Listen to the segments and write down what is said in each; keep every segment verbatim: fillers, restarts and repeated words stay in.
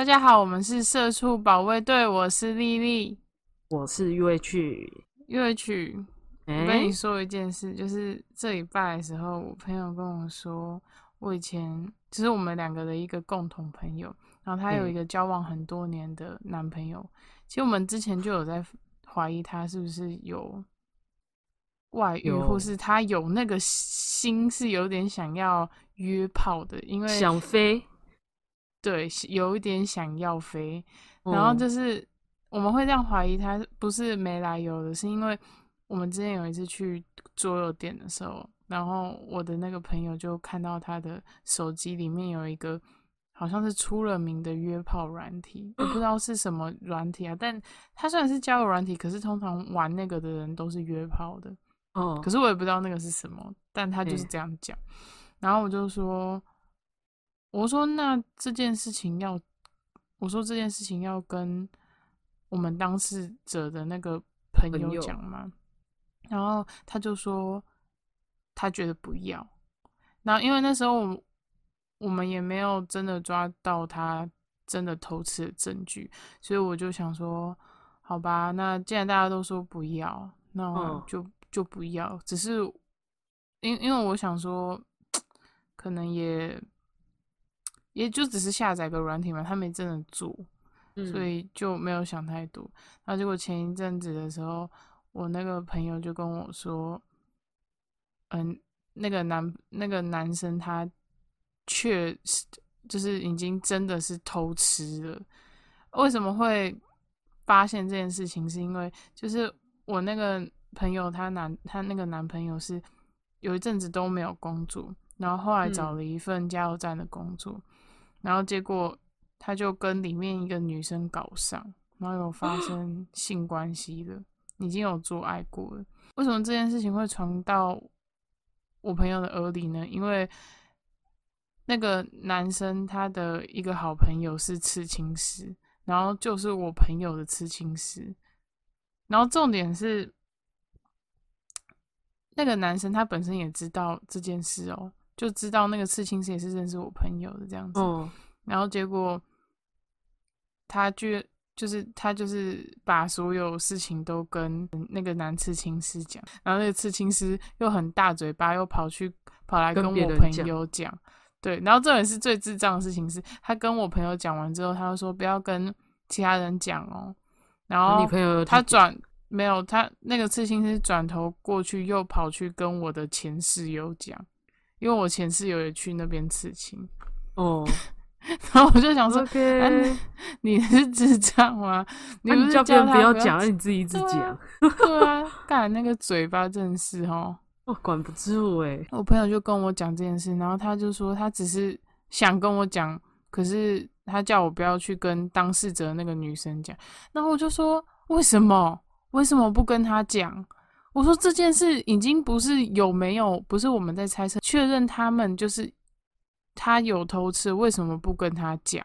大家好，我们是社畜保卫队，我是莉莉，我是月曲。月曲，我跟你说一件事，就是这礼拜的时候，我朋友跟我说，我以前就是我们两个的一个共同朋友，然后他有一个交往很多年的男朋友，嗯、其实我们之前就有在怀疑他是不是有外遇，或是他有那个心是有点想要约炮的，因为想飞。对，有一点想要飞，然后就是我们会这样怀疑他，不是没来由的，是因为我们之前有一次去桌游店的时候，然后我的那个朋友就看到他的手机里面有一个好像是出了名的约炮软体，我不知道是什么软体啊，但他虽然是交友软体，可是通常玩那个的人都是约炮的，哦，可是我也不知道那个是什么，但他就是这样讲，嗯、然后我就说。我说那这件事情要我说这件事情要跟我们当事者的那个朋友讲嘛，然后他就说他觉得不要，然后因为那时候我我们也没有真的抓到他真的偷吃的证据，所以我就想说好吧，那既然大家都说不要，那我就、嗯、就不要，只是因因为我想说可能也也就只是下载个软体嘛，他没真的做，嗯、所以就没有想太多。然后结果前一阵子的时候，我那个朋友就跟我说，嗯，那个男那个男生他确实就是已经真的是偷吃了。为什么会发现这件事情？是因为就是我那个朋友他男他那个男朋友是有一阵子都没有工作，然后后来找了一份加油站的工作。嗯然后结果他就跟里面一个女生搞上，然后有发生性关系了，已经有做爱过了。为什么这件事情会传到我朋友的耳里呢？因为那个男生他的一个好朋友是刺青师，然后就是我朋友的刺青师。然后重点是，那个男生他本身也知道这件事哦。就知道那个刺青师也是认识我朋友的这样子，oh. 然后结果他就就是他就是把所有事情都跟那个男刺青师讲，然后那个刺青师又很大嘴巴，又跑去跑来跟我朋友 讲, 讲对，然后这也是最智障的事情是，他跟我朋友讲完之后，他就说不要跟其他人讲哦，然后他转没有他那个刺青师转头过去又跑去跟我的前室友讲。因为我前室友也去那边刺青哦， oh. 然后我就想说，okay. 啊、你, 你是智障吗？你不是叫别人不要讲，你自己一直讲，对啊，干、啊、那个嘴巴真是哦，我、oh, 管不住哎、欸。我朋友就跟我讲这件事，然后他就说他只是想跟我讲，可是他叫我不要去跟当事者那个女生讲，然后我就说为什么？为什么不跟他讲？我说这件事已经不是有没有，不是我们在猜测，确认他们就是他有偷吃，为什么不跟他讲？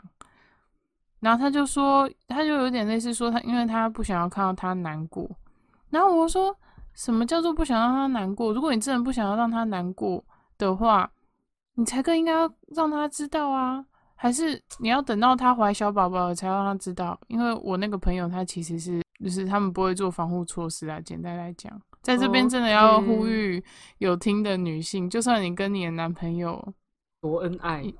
然后他就说，他就有点类似说他，因为他不想要看到他难过。然后我说，什么叫做不想让他难过？如果你真的不想要让他难过的话，你才更应该要让他知道啊，还是你要等到他怀小宝宝才让他知道？因为我那个朋友他其实是，就是他们不会做防护措施啊，简单来讲。在这边真的要呼吁有听的女性， okay. 就算你跟你的男朋友多恩爱，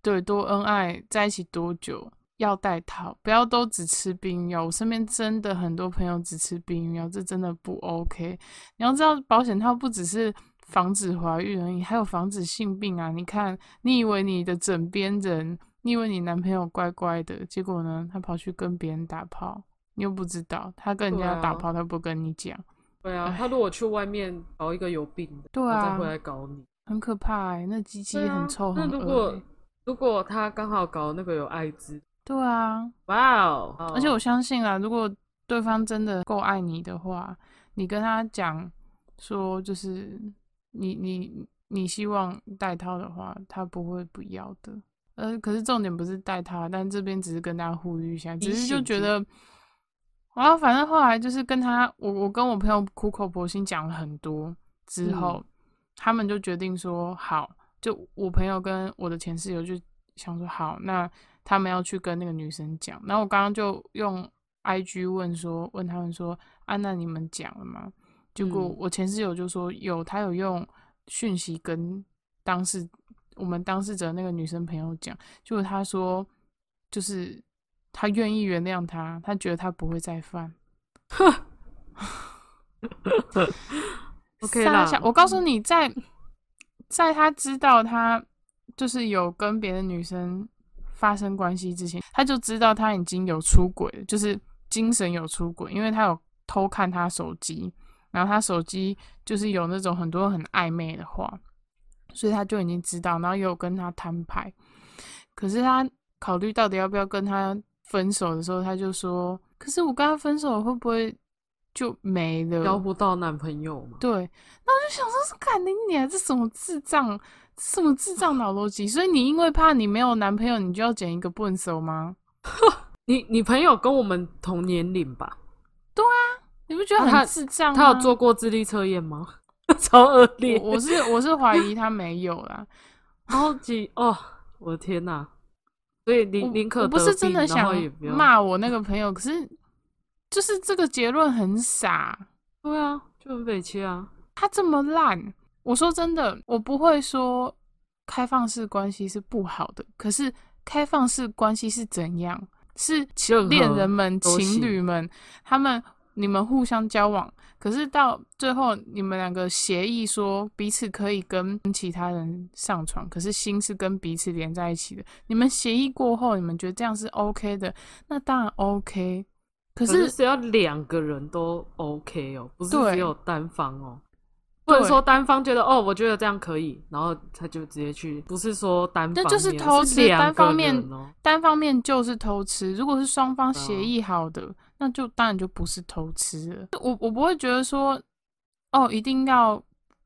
对，多恩爱，在一起多久要戴套，不要都只吃避孕药。我身边真的很多朋友只吃避孕药，这真的不 OK。你要知道，保险套不只是防止怀孕而已，还有防止性病啊！你看，你以为你的枕边人，你以为你男朋友乖乖的，结果呢，他跑去跟别人打炮，你又不知道，他跟人家打炮，他不跟你讲。对啊，他如果去外面搞一个有病的，对啊，他再回来搞你，很可怕欸。那鸡鸡很臭，啊、很恶欸。那如果如果他刚好搞那个有艾滋，对啊，哇哦！而且我相信啦，如果对方真的够爱你的话，你跟他讲说就是你你你希望戴套的话，他不会不要的。呃，可是重点不是戴套，但这边只是跟大家呼吁一下，只是就觉得。然后反正后来就是跟他我我跟我朋友苦口婆心讲了很多之后，嗯、他们就决定说好，就我朋友跟我的前室友就想说好，那他们要去跟那个女生讲。然后我刚刚就用 I G 问说，问他们说啊，那你们讲了吗？结果我前室友就说有，他有用讯息跟当事我们当事者那个女生朋友讲，结果他说就是他愿意原谅他，他觉得他不会再犯。OK 啦，我告诉你，在在他知道他就是有跟别的女生发生关系之前，他就知道他已经有出轨了，就是精神有出轨，因为他有偷看他手机，然后他手机就是有那种很多很暧昧的话，所以他就已经知道，然后也有跟他摊牌。可是他考虑到底要不要跟他分手的时候，他就说，可是我跟他分手会不会就没了，交不到男朋友嘛？对，那我就想说，干你娘，这什么智障，这什么智障脑逻辑？所以你因为怕你没有男朋友，你就要捡一个笨手吗？你你朋友跟我们同年龄吧？对啊，你不觉得很智障吗？他, 他有做过智力测验吗？超恶劣，我是我是怀疑他没有啦。超级哦，我的天哪、啊！所以宁宁可得病，我不是真的想骂我那个朋友，可是。就是这个结论很傻，对啊，就很北七啊。他这么烂，我说真的，我不会说开放式关系是不好的，可是开放式关系是怎样？是恋人们、情侣们，他们你们互相交往，可是到最后你们两个协议说彼此可以跟其他人上床，可是心是跟彼此连在一起的。你们协议过后，你们觉得这样是 OK 的，那当然 OK。可是只要两个人都 OK 哦，不是只有单方哦，不能说单方觉得哦，我觉得这样可以，然后他就直接去，不是说单方面，那就是偷吃，是两个人、哦、单方面，单方面就是偷吃。如果是双方协议好的，哦、那就当然就不是偷吃了。我我不会觉得说哦，一定要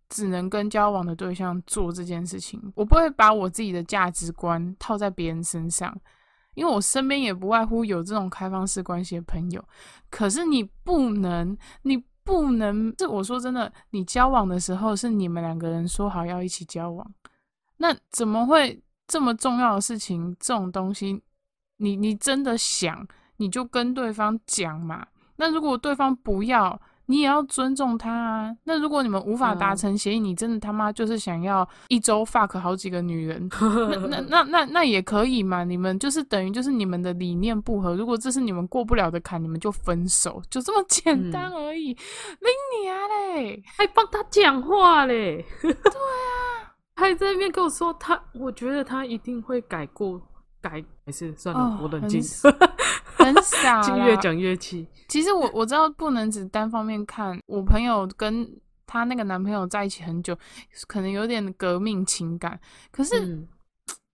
只能跟交往的对象做这件事情，我不会把我自己的价值观套在别人身上。因为我身边也不外乎有这种开放式关系的朋友，可是你不能，你不能，这我说真的，你交往的时候是你们两个人说好要一起交往，那怎么会这么重要的事情，这种东西，你你真的想，你就跟对方讲嘛。那如果对方不要，你也要尊重他啊。那如果你们无法达成协议、嗯、你真的他妈就是想要一周 fuck 好几个女人，那那那 那, 那也可以嘛，你们就是等于就是你们的理念不合，如果这是你们过不了的坎，你们就分手，就这么简单而已。你娘嘞，还帮他讲话嘞。对啊，还在那边跟我说他，我觉得他一定会改过，改还是算了、哦、我冷静。很傻啦，越讲越气。其实我我知道不能只单方面看，我朋友跟她那个男朋友在一起很久，可能有点革命情感，可是、嗯、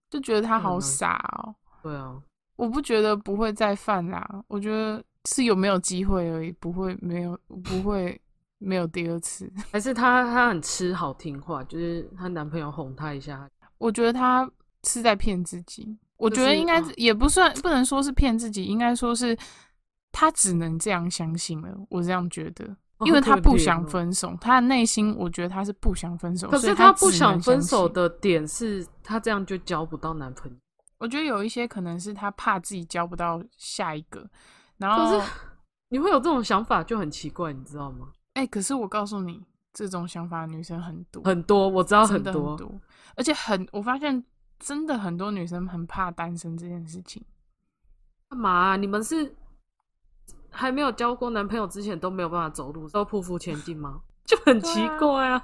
就觉得他好傻哦、喔。对啊，我不觉得不会再犯啦，我觉得是有没有机会而已，不会没有，不会没有第二次。还是她她很吃好听话，就是她男朋友哄她一下，我觉得她是在骗自己。我觉得应该也不算，不能说是骗自己，应该说是他只能这样相信了。我这样觉得，因为他不想分手，他的内心我觉得他是不想分手。可是他不想分手的点是他这样就交不到男朋友。我觉得有一些可能是他怕自己交不到下一个，然后可是你会有这种想法就很奇怪，你知道吗？哎、欸，可是我告诉你，这种想法的女生很多很多，我知道很多很多，而且很我发现。真的很多女生很怕单身这件事情。干嘛、啊？你们是还没有交过男朋友之前都没有办法走路，都匍匐前进吗？就很奇怪啊！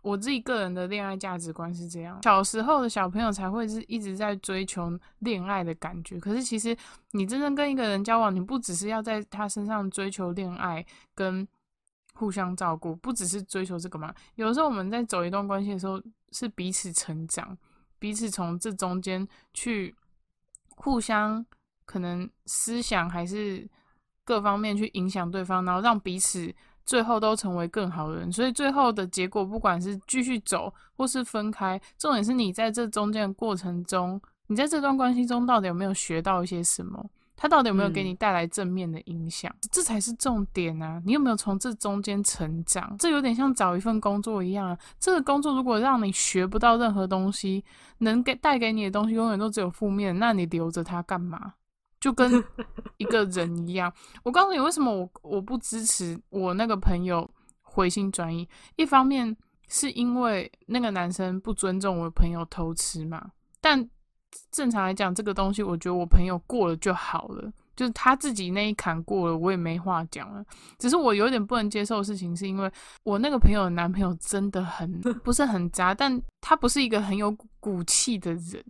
我自己个人的恋爱价值观是这样，小时候的小朋友才会是一直在追求恋爱的感觉。可是其实你真正跟一个人交往，你不只是要在他身上追求恋爱跟互相照顾，不只是追求这个嘛。有时候我们在走一段关系的时候，是彼此成长。彼此从这中间去互相可能思想还是各方面去影响对方，然后让彼此最后都成为更好的人，所以最后的结果不管是继续走或是分开，重点是你在这中间的过程中，你在这段关系中到底有没有学到一些什么，它到底有没有给你带来正面的影响、嗯、这才是重点啊。你有没有从这中间成长，这有点像找一份工作一样啊。这个工作如果让你学不到任何东西，能给带给你的东西永远都只有负面，那你留着它干嘛？就跟一个人一样。我告诉你为什么我我不支持我那个朋友回心转意，一方面是因为那个男生不尊重我的朋友偷吃嘛，但正常来讲这个东西我觉得我朋友过了就好了，就是他自己那一坎过了，我也没话讲了。只是我有点不能接受的事情是因为我那个朋友的男朋友真的很不是很渣，但他不是一个很有骨气的人，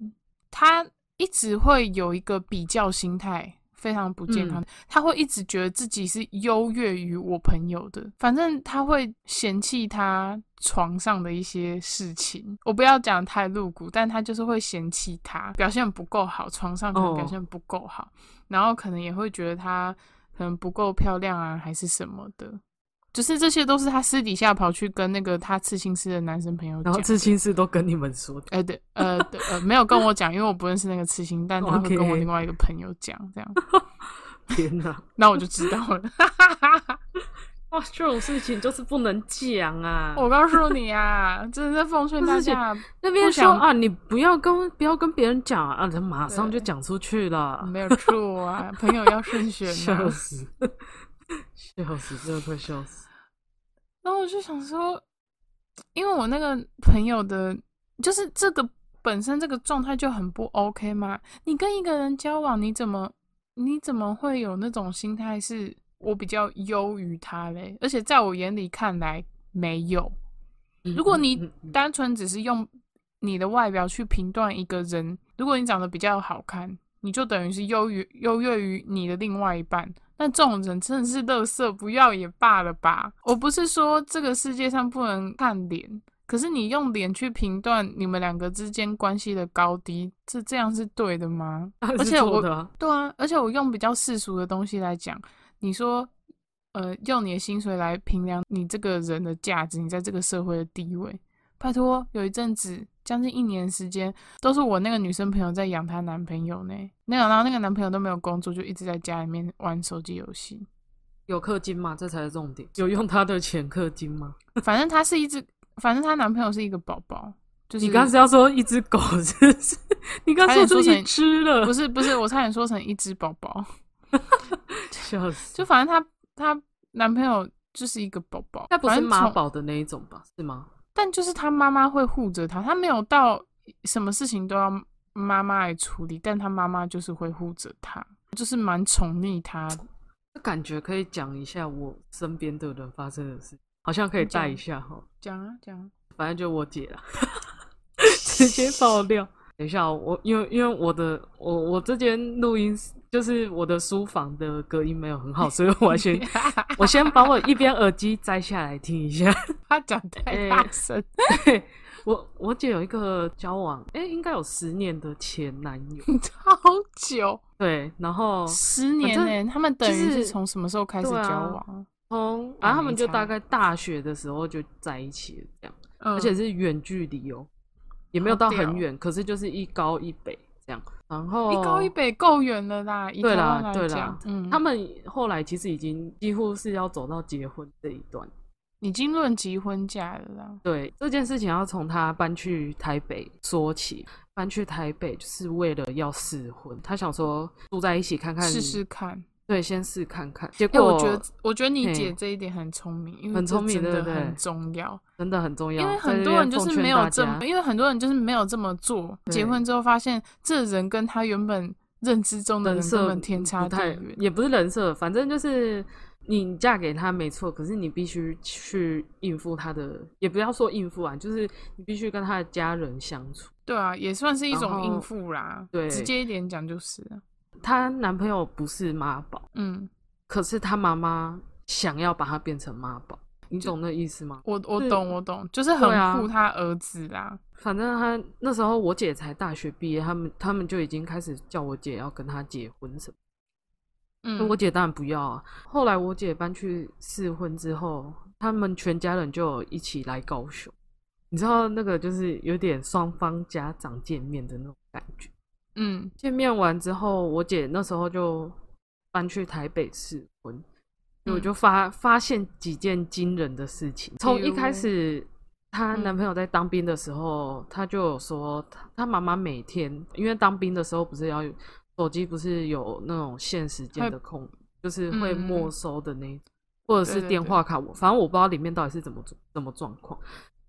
他一直会有一个比较心态，非常不健康、嗯、他会一直觉得自己是优越于我朋友的，反正他会嫌弃他床上的一些事情，我不要讲太露骨，但他就是会嫌弃他表现不够好，床上可能表现不够好、哦、然后可能也会觉得他可能不够漂亮啊还是什么的，就是这些都是他私底下跑去跟那个他刺青师的男生朋友讲，然后刺青师都跟你们说的、欸、对呃对呃没有跟我讲，因为我不认识那个刺青，但他会跟我另外一个朋友讲这样。天哪那我就知道了哇，这种事情就是不能讲啊！我告诉你啊，真的在奉劝大家，那边说啊，你不要跟不要跟别人讲啊，他马上就讲出去了，没有错啊，朋友要慎选、啊。笑死，笑死，真的快笑死。然后我就想说，因为我那个朋友的，就是这个本身这个状态就很不 OK 嘛。你跟一个人交往，你怎么你怎么会有那种心态是？我比较优于他嘞，而且在我眼里看来没有。如果你单纯只是用你的外表去评断一个人，如果你长得比较好看，你就等于是优于优越于你的另外一半，那这种人真的是垃圾，不要也罢了吧。我不是说这个世界上不能看脸，可是你用脸去评断你们两个之间关系的高低，这这样是对的吗？而且我对啊，而且我用比较世俗的东西来讲，你说呃，用你的薪水来评量你这个人的价值，你在这个社会的地位，拜托，有一阵子将近一年时间都是我那个女生朋友在养她男朋友呢，那然后那个男朋友都没有工作，就一直在家里面玩手机游戏。有氪金吗？这才是重点。有用她的钱氪金吗？反正她是一只反正她男朋友是一个宝宝，就是你刚才要说一只狗是不是？你刚才说出去吃了，不是不是，我差点说成一只宝宝笑死！就反正她她男朋友就是一个宝宝，那不是妈宝的那一种吧？是吗？但就是她妈妈会护着她，她没有到什么事情都要妈妈来处理，但她妈妈就是会护着她，就是蛮宠溺她。这感觉可以讲一下我身边的人发生的事，好像可以带一下哈。讲啊讲啊，反正就我姐啦，直接爆料。等一下，我因为因为我的我我这间录音就是我的书房的隔音没有很好，所以我先我先把我一边耳机摘下来听一下。他讲太大声、欸。我我姐有一个交往，哎、欸，应该有十年的前男友，超久。对，然后十年哎、欸，他们等于是从什么时候开始交往？从、就是、啊，啊他们就大概大学的时候就在一起了，这样、嗯，而且是远距离哦。也没有到很远，可是就是一高一北这样，然后一高一北够远了啦，对啦对啦、嗯，他们后来其实已经几乎是要走到结婚这一段，已经论及婚嫁了啦。对，这件事情要从他搬去台北说起，搬去台北就是为了要试婚，他想说住在一起看看，试试看。对，先试看看。结果、欸、我觉得，我觉得你姐这一点很聪明，因为很聪明，真的很重要，真的很重要。因为很多人就是没有这么，因为很多人就是没有这么做。结婚之后发现，这人跟他原本认知中的人根本天差地远，也不是人设，反正就是你嫁给他没错，可是你必须去应付他的，也不要说应付啊，就是你必须跟他的家人相处。对啊，也算是一种应付啦。对，直接一点讲就是了。她男朋友不是妈宝，嗯，可是她妈妈想要把她变成妈宝，你懂那意思吗？我我懂我懂，就是很护她儿子啦、啊。反正她那时候我姐才大学毕业，他们他们就已经开始叫我姐要跟她结婚什么，嗯，我姐当然不要啊。后来我姐搬去试婚之后，他们全家人就一起来高雄，你知道那个就是有点双方家长见面的那种感觉。嗯，见面完之后，我姐那时候就搬去台北试婚，所以我就发、嗯、发现几件惊人的事情。从一开始，她男朋友在当兵的时候，她、嗯、就有说，她妈妈每天，因为当兵的时候不是要手机不是有那种限时间的控，就是会没收的那一种，嗯、或者是电话卡，我反正我不知道里面到底是怎么怎么状况。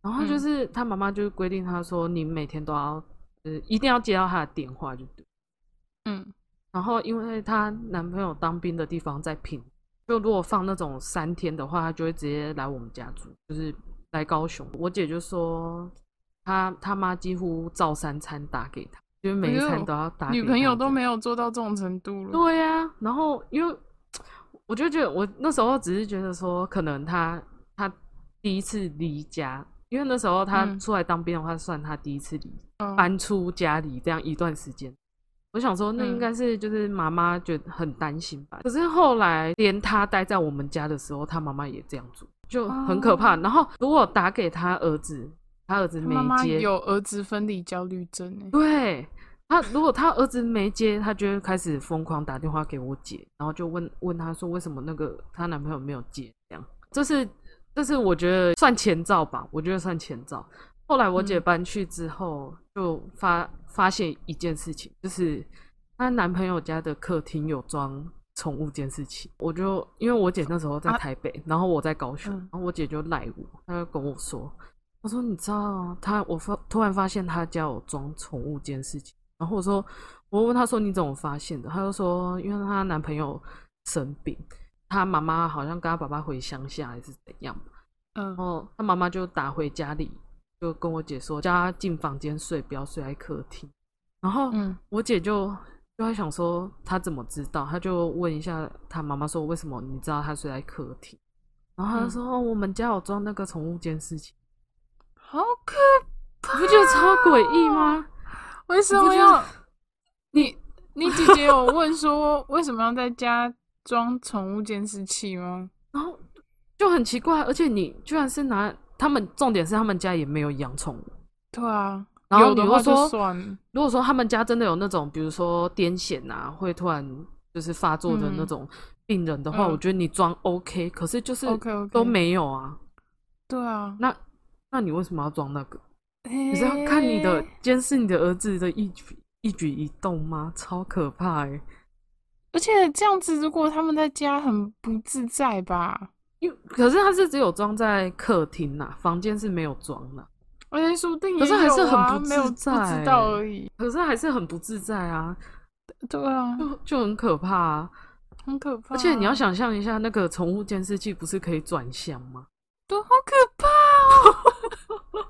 然后就是她妈妈就规定她说，你每天都要。一定要接到他的电话就对，嗯，然后因为他男朋友当兵的地方在屏，就如果放那种三天的话，他就会直接来我们家住，就是来高雄。我姐就说，他他妈几乎照三餐打给他，就是每一餐都要打给他。女朋友都没有做到这种程度了。对呀、啊，然后因为我就觉得，我那时候只是觉得说，可能他他第一次离家。因为那时候他出来当兵的话，嗯、算他第一次离、嗯、搬出家里这样一段时间，我想说那应该是就是妈妈觉得很担心吧、嗯。可是后来连他待在我们家的时候，他妈妈也这样做，就很可怕。哦、然后如果打给他儿子，他儿子没接，妈妈有儿子分离焦虑症哎、欸。对，他如果他儿子没接，他就会开始疯狂打电话给我姐，然后就问问他说为什么那个他男朋友没有接这样，这是。但是我觉得算前兆吧，我觉得算前兆。后来我姐搬去之后，嗯、就发发现一件事情，就是她男朋友家的客厅有装宠物监视器。我就因为我姐那时候在台北，啊、然后我在高雄，嗯、然后我姐就赖我，她就跟我说，她说你知道，她我发突然发现她家有装宠物监视器，然后我说我问她说你怎么发现的，她就说因为她男朋友生病。他妈妈好像跟他爸爸回乡下还是怎样，嗯，然后他妈妈就打回家里，就跟我姐说叫他进房间睡，不要睡在客厅。然后我姐就就在想说他怎么知道，他就问一下他妈妈说为什么你知道他睡在客厅？然后他说、嗯哦、我们家有装那个宠物监视器，好可怕！你不觉得超诡异吗？为什么要你你姐姐有问说为什么要在家？装宠物监视器吗？然后就很奇怪，而且你居然是拿他们，重点是他们家也没有养宠物。对啊，然后有的话就算了。如果说他们家真的有那种，比如说癫痫啊，会突然就是发作的那种病人的话，嗯、我觉得你装 OK，、嗯、可是就是都没有啊。对啊，那那你为什么要装那个？欸、你是要看你的监视你的儿子的一举一举一动吗？超可怕哎、欸！而且这样子，如果他们在家很不自在吧？因可是他是只有装在客厅啦，房间是没有装啦。而且说不定也有、啊，可是还是很不自在、欸，不知道而已。可是还是很不自在啊！对啊，就就很可怕、啊，很可怕、啊。而且你要想象一下，那个宠物监视器不是可以转向吗？对，好可怕哦！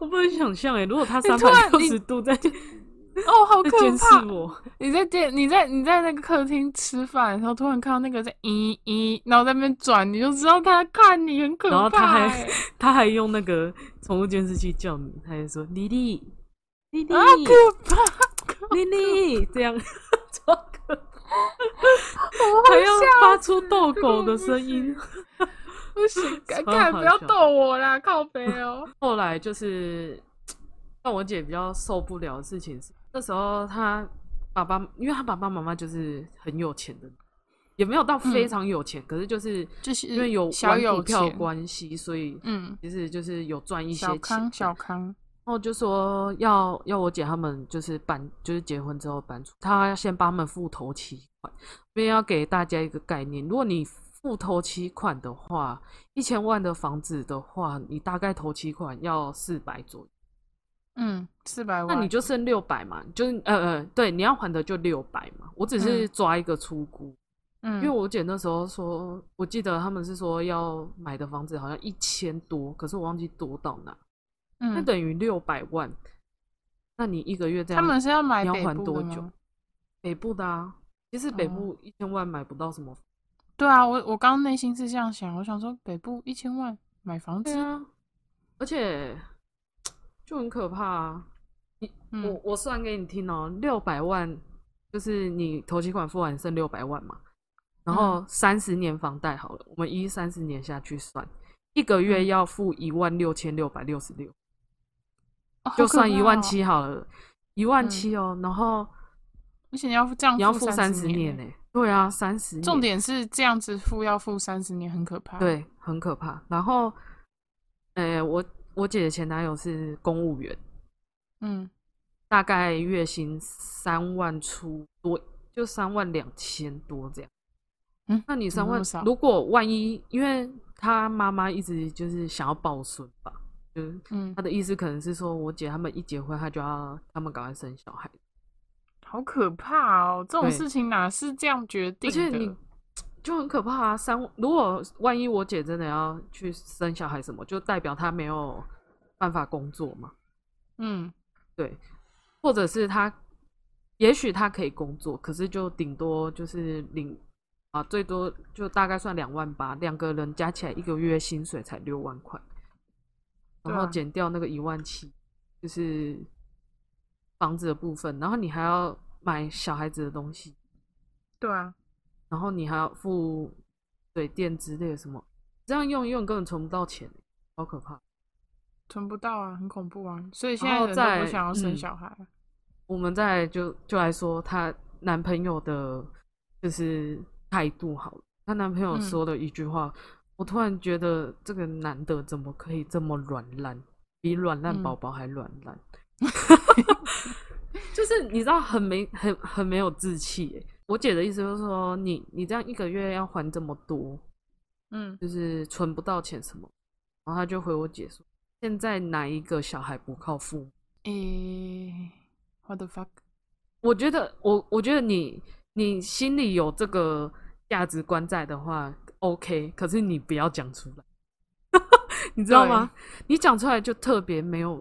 我不能想象哎、欸，如果他三百六十度在。哦，好可怕！你在电，你在你在那个客厅吃饭的时候，突然看到那个在咦咦，然后在那边转，你就知道他看你很可怕、欸。然后他还他还用那个宠物监视器叫你，他就说莉莉莉莉，好可怕！莉莉这样，超可怕！还要发出逗狗的声音，不行，敢看不要逗我啦，靠北哦。后来就是让我姐比较受不了的事情是。那时候他爸爸，因为他爸爸妈妈就是很有钱的，也没有到非常有钱，嗯、可是就是就是因为有玩股票关系，所以嗯，其实就是有赚一些钱。小康，小康。然后就说要要我姐他们就是搬，就是结婚之后搬出，他要先帮他们付头期款，因为要给大家一个概念，如果你付头期款的话，一千万的房子的话，你大概头期款要四百左右。嗯，四百万，那你就剩六百嘛，就是呃呃，对，你要还的就六百嘛。我只是抓一个粗估，嗯，因为我姐那时候说，我记得他们是说要买的房子好像一千多，可是我忘记多到哪，嗯，那等于六百万，那你一个月这样，他们是要买北部的吗？你要还多久？北部的啊，其实北部一千万买不到什么。对啊，我我刚刚内心是这样想，我想说北部一千万买房子，对啊，而且。就很可怕啊！你、嗯、我我算给你听哦、喔，六百万就是你头期款付完剩六百万嘛，然后三十年房贷好了，我们依三十年下去算，一个月要付一万六千六百六十六，就算一万七好了，一万七哦、嗯，然后而且你要这样付，你要付三十年呢、欸。对啊，三十年。重点是这样子付要付三十年，很可怕。对，很可怕。然后，呃，我我姐的前男友是公务员，嗯，大概月薪三万出多，就三万两千多这样。嗯，那你三万，如果万一，因为他妈妈一直就是想要抱孙吧。嗯，他的意思可能是说，我姐他们一结婚，他就要他们赶快生小孩，好可怕哦！这种事情哪是这样决定的？而且你就很可怕啊！三，如果万一我姐真的要去生小孩什么，就代表她没有办法工作嘛。嗯，对，或者是她，也许她可以工作，可是就顶多就是领啊，最多就大概算两万八，两个人加起来一个月薪水才六万块。然后减掉那个一万七，就是房子的部分，然后你还要买小孩子的东西，对啊，然后你还要付水电之类的什么，这样用一用根本存不到钱，好可怕，存不到啊，很恐怖啊，所以现在人都不想要生小孩。嗯、我们再就就来说她男朋友的，就是态度好了，她男朋友说的一句话。嗯，我突然觉得这个男的怎么可以这么软烂，比软烂宝宝还软烂，嗯、就是你知道很没很很没有志气哎。我姐的意思就是说，你你这样一个月要还这么多，嗯，就是存不到钱什么。然后她就回我姐说，现在哪一个小孩不靠父母？诶、欸、，what the fuck？ 我觉得我我觉得你你心里有这个价值观在的话。OK， 可是你不要讲出来，你知道吗？你讲出来就特别没有，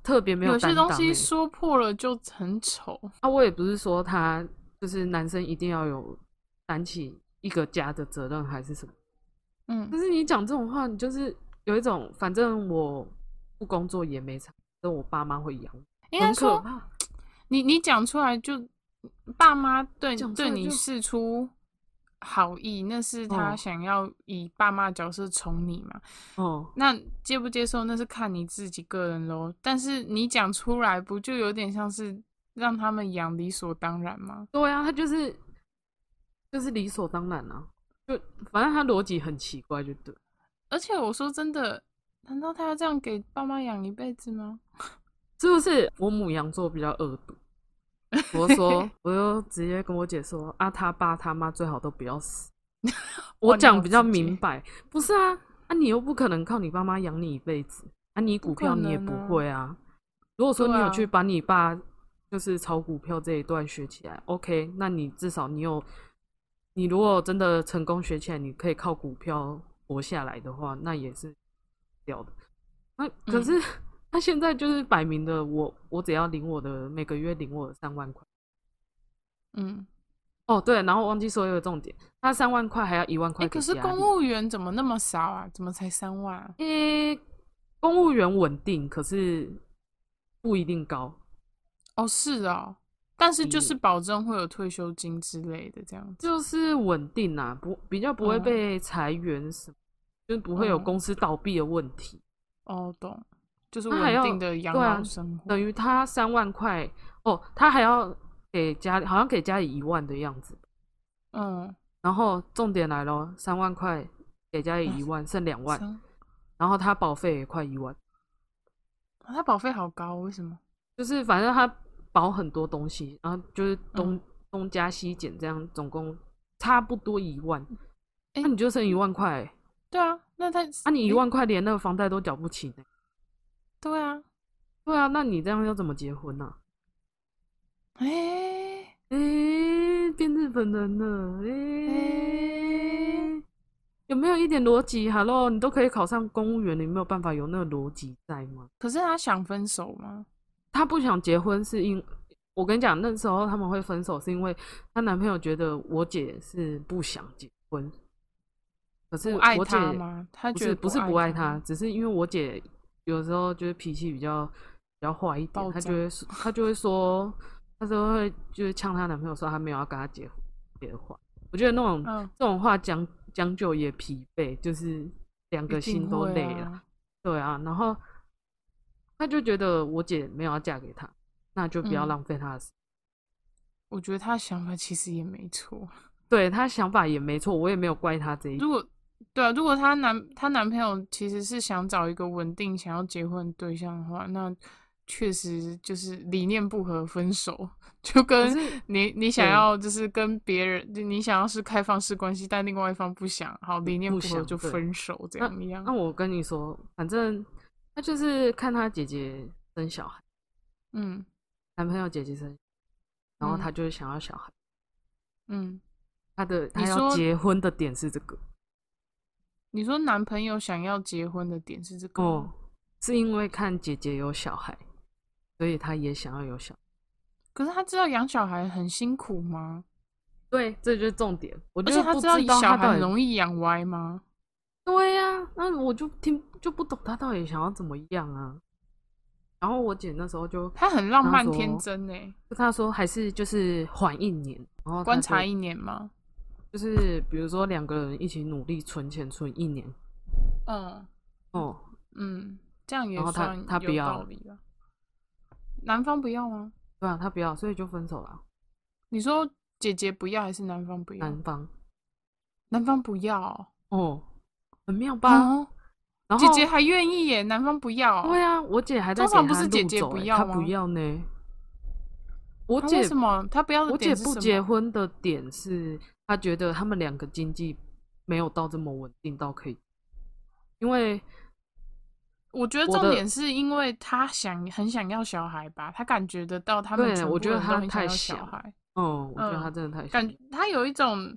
特别没有担当、欸。有些东西说破了就很丑。啊，我也不是说他就是男生一定要有担起一个家的责任还是什么，嗯。但是你讲这种话，你就是有一种反正我不工作也没差，但我爸妈会养我。应该说，你你讲出来就爸妈对对你释出。好意，那是他想要以爸妈角色宠你嘛？哦，那接不接受那是看你自己个人咯。但是你讲出来，不就有点像是让他们养理所当然吗？对啊，他就是就是理所当然啊，就反正他逻辑很奇怪，就对。而且我说真的，难道他要这样给爸妈养一辈子吗？是不是我母羊座比较恶毒？我说，我就直接跟我姐说啊，他爸他妈最好都不要死。我讲比较明白，不是啊，啊你又不可能靠你爸妈养你一辈子，啊你股票你也不会啊。如果说你有去把你爸就是炒股票这一段学起来 ，OK， 那你至少你有，你如果真的成功学起来，你可以靠股票活下来的话，那也是屌的。那可是。嗯，他现在就是摆明的，我我只要领我的每个月领我的三万块，嗯，哦对，然后我忘记说一个重点，他三万块还要一万块给家里、欸。可是公务员怎么那么少啊？怎么才三万、啊？诶、欸，公务员稳定，可是不一定高。哦，是哦，但是就是保证会有退休金之类的，这样子就是稳定啊，不比较不会被裁员什么，嗯、就是不会有公司倒闭的问题。哦，懂。就是稳定的养老生活，啊、等于他三万块哦，他还要给家里，好像给家里一万的样子，嗯，然后重点来咯，三万块给家里一万，嗯、剩两万，然后他保费也快一万，啊、他保费好高，为什么？就是反正他保很多东西，然后就是东、嗯、东加西减这样，总共差不多一万，那、欸啊、你就剩一万块、欸，对啊，那他啊你一万块连那个房贷都缴不起呢、欸。对啊，对啊，那你这样要怎么结婚啊？哎、欸、哎、欸，变日本人了哎、欸欸，有没有一点逻辑 ？Hello， 你都可以考上公务员，你没有办法有那个逻辑在吗？可是他想分手吗？他不想结婚是因，我跟你讲，那时候他们会分手是因为她男朋友觉得我姐是不想结婚，可是我姐不爱他吗？他觉得不是不爱他，只是因为我姐。有时候就是脾气比较比较坏一点，她就会她就会说，她就会就是呛她男朋友说她没有要跟他结婚的话。我觉得那种、嗯、这种话讲讲久也疲惫，就是两个心都累了、啊。对啊，然后她就觉得我姐没有要嫁给他，那就不要浪费他的时间。嗯，我觉得他的想法其实也没错，对，他想法也没错，我也没有怪他这一点。如果对啊，如果她男她男朋友其实是想找一个稳定、想要结婚对象的话，那确实就是理念不合分手，就跟你你想要就是跟别人，你想要是开放式关系，但另外一方不想，好，理念不合就分手这样一样。那, 那我跟你说，反正那就是看她姐姐生小孩，嗯，男朋友姐姐生，然后她就是想要小孩，嗯，她的她要结婚的点是这个。你说男朋友想要结婚的点是这个？哦，是因为看姐姐有小孩，所以他也想要有小孩。可是他知道养小孩很辛苦吗？对，这就是重点。我就是不知道他，而且他知道小孩很容易养歪吗？对呀，啊，那我就听就不懂他到底想要怎么样啊。然后我姐那时候就他很浪漫天真欸，他说还是就是缓一年，然后观察一年吗？就是比如说两个人一起努力存钱存一年，嗯，哦，嗯，这样也算有道理了。男方不要吗？对啊，他不要，所以就分手了。你说姐姐不要还是男方不要？男方，男方不要哦，很妙吧？嗯，然后姐姐还愿意耶，男方不要。对啊，我姐还在给他路走欸，通常不是姐姐不要吗？她不要呢。我姐为什么她不要的点是什么？我姐不结婚的点是，她觉得他们两个经济没有到这么稳定到可以，因为我觉得重点是因为她想很想要小孩吧，她感觉得到他们全部人都很想要小孩。嗯，我觉得她真的太小，感觉她有一种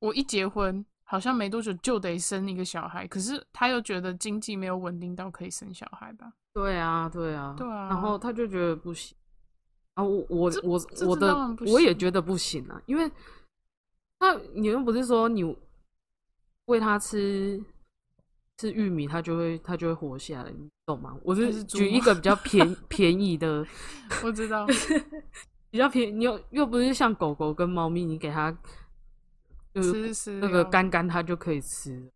我一结婚好像没多久就得生一个小孩，可是她又觉得经济没有稳定到可以生小孩吧？对啊，对啊，对啊，然后她就觉得不行。啊，我我我我的我也觉得不行啊，因为他你又不是说你喂他吃吃玉米，他就会他就会活下来，你懂吗？我是举一个比较便便宜的，我知道，比较便宜，你又又不是像狗狗跟猫咪，你给它就是那个干干，它就可以吃，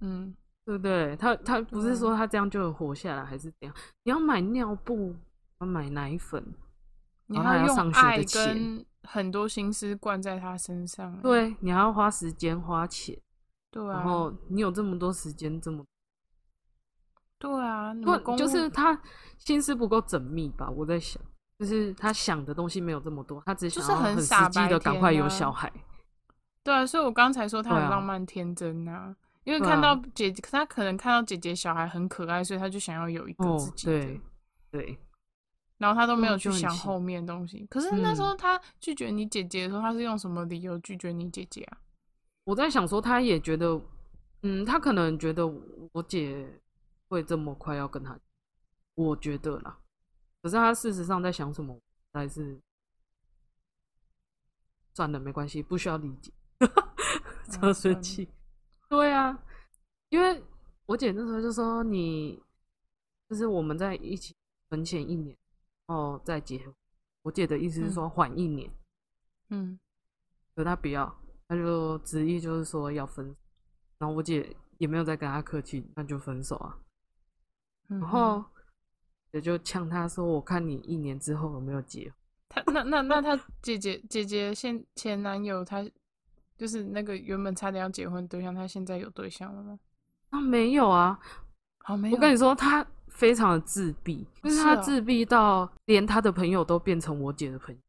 嗯，对不对？它它不是说它这样就能活下来，还是怎样？你要买尿布，要买奶粉。你还要用爱跟很多心思灌在他身上，对，你还要花时间花钱，对啊，然后你有这么多时间，这么对啊，你不就是他心思不够缜密吧？我在想，就是他想的东西没有这么多，他只想要很实际的赶快有小孩，就是啊，对啊，所以我刚才说他很浪漫天真啊，因为看到姐姐，啊，他可能看到姐姐小孩很可爱，所以他就想要有一个自己的，哦，对对。然后他都没有去想后面的东西，嗯，可是那时候他拒绝你姐姐的时候，嗯，他是用什么理由拒绝你姐姐啊？我在想说他也觉得嗯，他可能觉得我姐会这么快要跟他，我觉得啦，可是他事实上在想什么还是算了，没关系，不需要理解超生气，啊，对啊，因为我姐那时候就说你就是我们在一起存钱一年哦，再结婚。我姐的意思是说缓一年，嗯，可她不要，她就执意就是说要分手。然后我姐也没有再跟她客气，那就分手啊。嗯，然后也就呛她说：“我看你一年之后有没有结婚？”她那那那她姐姐姐姐现前男友她就是那个原本差点要结婚对象，她现在有对象了吗？啊，没有啊，好，没有。我跟你说她非常的自闭，就是他自闭到连他的朋友都变成我姐的朋友，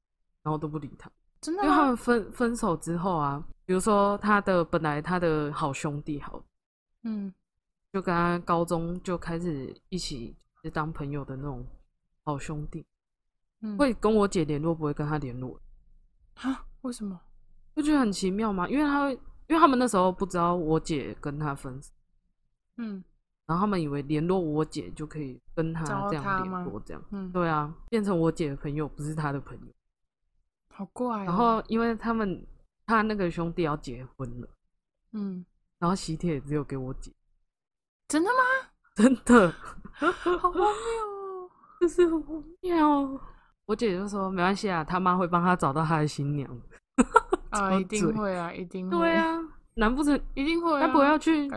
然后都不理他。真的吗？因为他们分分手之后啊，比如说他的本来他的好兄弟好，嗯，就跟他高中就开始一起当朋友的那种好兄弟，嗯，会跟我姐联络，不会跟他联络。啊？为什么？不觉得很奇妙吗？因为他因为他们那时候不知道我姐跟他分手，嗯。然后他们以为联络我姐就可以跟她这样联络，这样，嗯，对啊，变成我姐的朋友，不是她的朋友，好怪，哦。然后因为他们他那个兄弟要结婚了，嗯，然后喜帖也只有给我姐，真的吗？真的，好荒谬哦，就是很荒谬哦。我姐就说没关系啊，他妈会帮他找到他的新娘，啊，一定会啊，一定会，对啊。难不成一定会，啊？该不会要去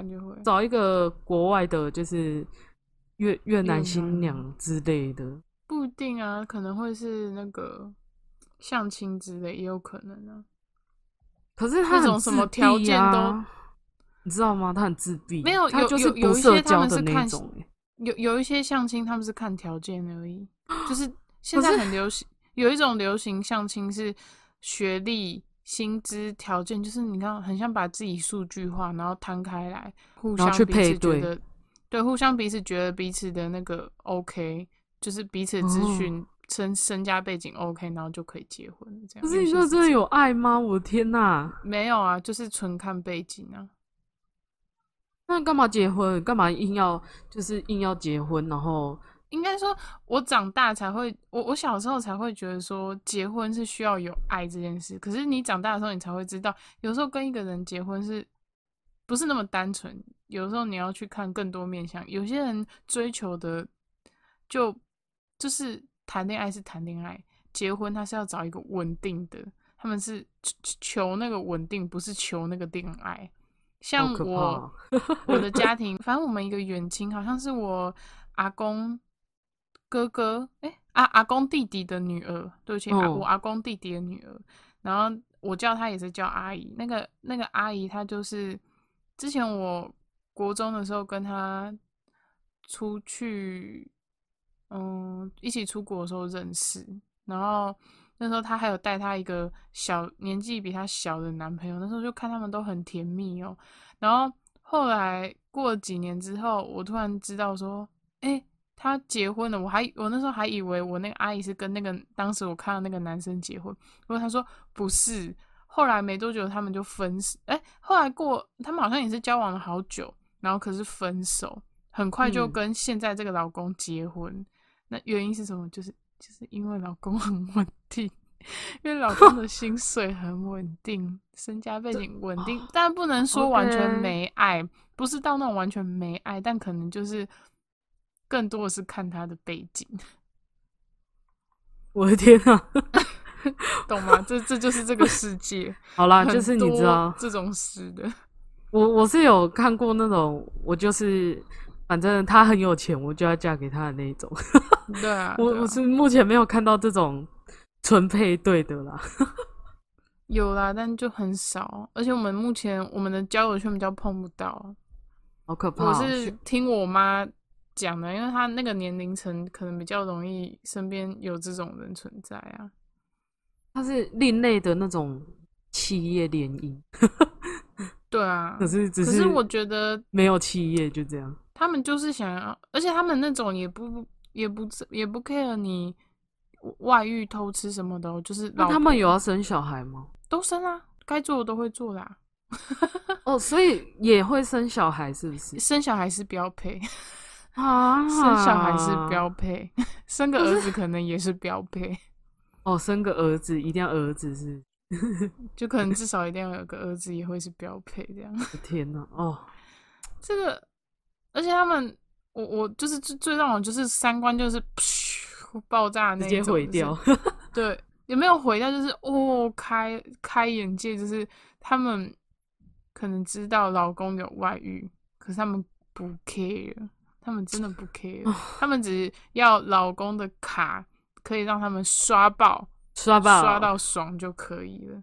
找一个国外的，就是越越南新娘之类的？不一定啊，可能会是那个相亲之类也有可能啊。可是他很自闭啊，那种什么条件都，你知道吗？他很自闭，没有，他就是不社交的那种。有有一些相亲他们是看条件而已，就是现在很流行，有一种流行相亲是学历、薪资、条件，就是你看很像把自己数据化，然后摊开来，互相彼此觉得，对，互相彼此觉得彼此的那个 OK， 就是彼此资讯、哦、身身家背景 OK， 然后就可以结婚这样。可是你说真的有爱吗？我的天哪，没有啊，就是纯看背景啊。那干嘛结婚？干嘛硬要就是硬要结婚？然后应该说，我长大才会，我我小时候才会觉得说，结婚是需要有爱这件事。可是你长大的时候，你才会知道，有时候跟一个人结婚是不是那么单纯？有时候你要去看更多面向。有些人追求的就就是谈恋爱是谈恋爱，结婚他是要找一个稳定的，他们是求那个稳定，不是求那个恋爱。像我、哦、我的家庭，反正我们一个远亲，好像是我阿公哥哥，哎、欸啊，阿公弟弟的女儿，对不起，哦啊、我阿公弟弟的女儿，然后我叫她也是叫阿姨，那个那个阿姨她就是之前我国中的时候跟她出去，嗯，一起出国的时候认识，然后。那时候她还有带她一个小年纪比她小的男朋友，那时候就看他们都很甜蜜哦。然后后来过了几年之后，我突然知道说，哎、欸，她结婚了。我还我那时候还以为我那个阿姨是跟那个当时我看到那个男生结婚，不过她说不是。后来没多久他们就分手，哎、欸，后来过他们好像也是交往了好久，然后可是分手，很快就跟现在这个老公结婚。嗯、那原因是什么？就是。就是因为老公很稳定，因为老公的薪水很稳定，身家背景稳定，但不能说完全没爱， okay. 不是到那种完全没爱，但可能就是更多的是看他的背景。我的天啊，懂吗？这这就是这个世界。好啦，就是你知道这种事的。我我是有看过那种，我就是。反正他很有钱，我就要嫁给他的那一种。对啊，我我是目前没有看到这种纯配对的啦。有啦，但就很少，而且我们目前我们的交友圈比较碰不到，好可怕。我是听我妈讲的，因为她那个年龄层可能比较容易身边有这种人存在啊。她是另类的那种企业联姻。对啊，可是只是，可是我觉得没有企业就这样。他们就是想要，而且他们那种也不也不也不 care 你外遇偷吃什么的、哦，就是老婆。那他们有要生小孩吗？都生啦、啊，该做的都会做啦。哦，所以也会生小孩是不是？生小孩是标配啊，生小孩是标配，生个儿子可能也是标配。哦，生个儿子一定要儿子是不是，就可能至少一定要有个儿子也会是标配这样。天哪、啊，哦，这个。而且他们，我我就是最让我就是三观就是爆炸的那一种，直接毁掉。对，也没有毁掉，就是哦开开眼界，就是他们可能知道老公有外遇，可是他们不 care， 他们真的不 care， 他们只要老公的卡可以让他们刷爆，刷爆，刷到爽就可以了。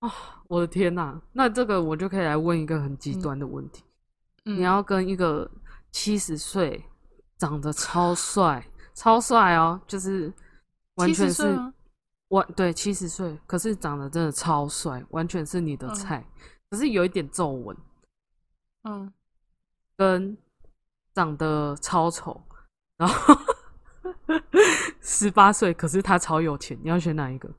啊、哦，我的天哪、啊！那这个我就可以来问一个很极端的问题。嗯你要跟一个七十岁长得超帅、超帅哦，就是完全是完对七十岁，可是长得真的超帅，完全是你的菜，嗯、可是有一点皱纹，嗯，跟长得超丑，然后十八岁，可是他超有钱，你要选哪一个？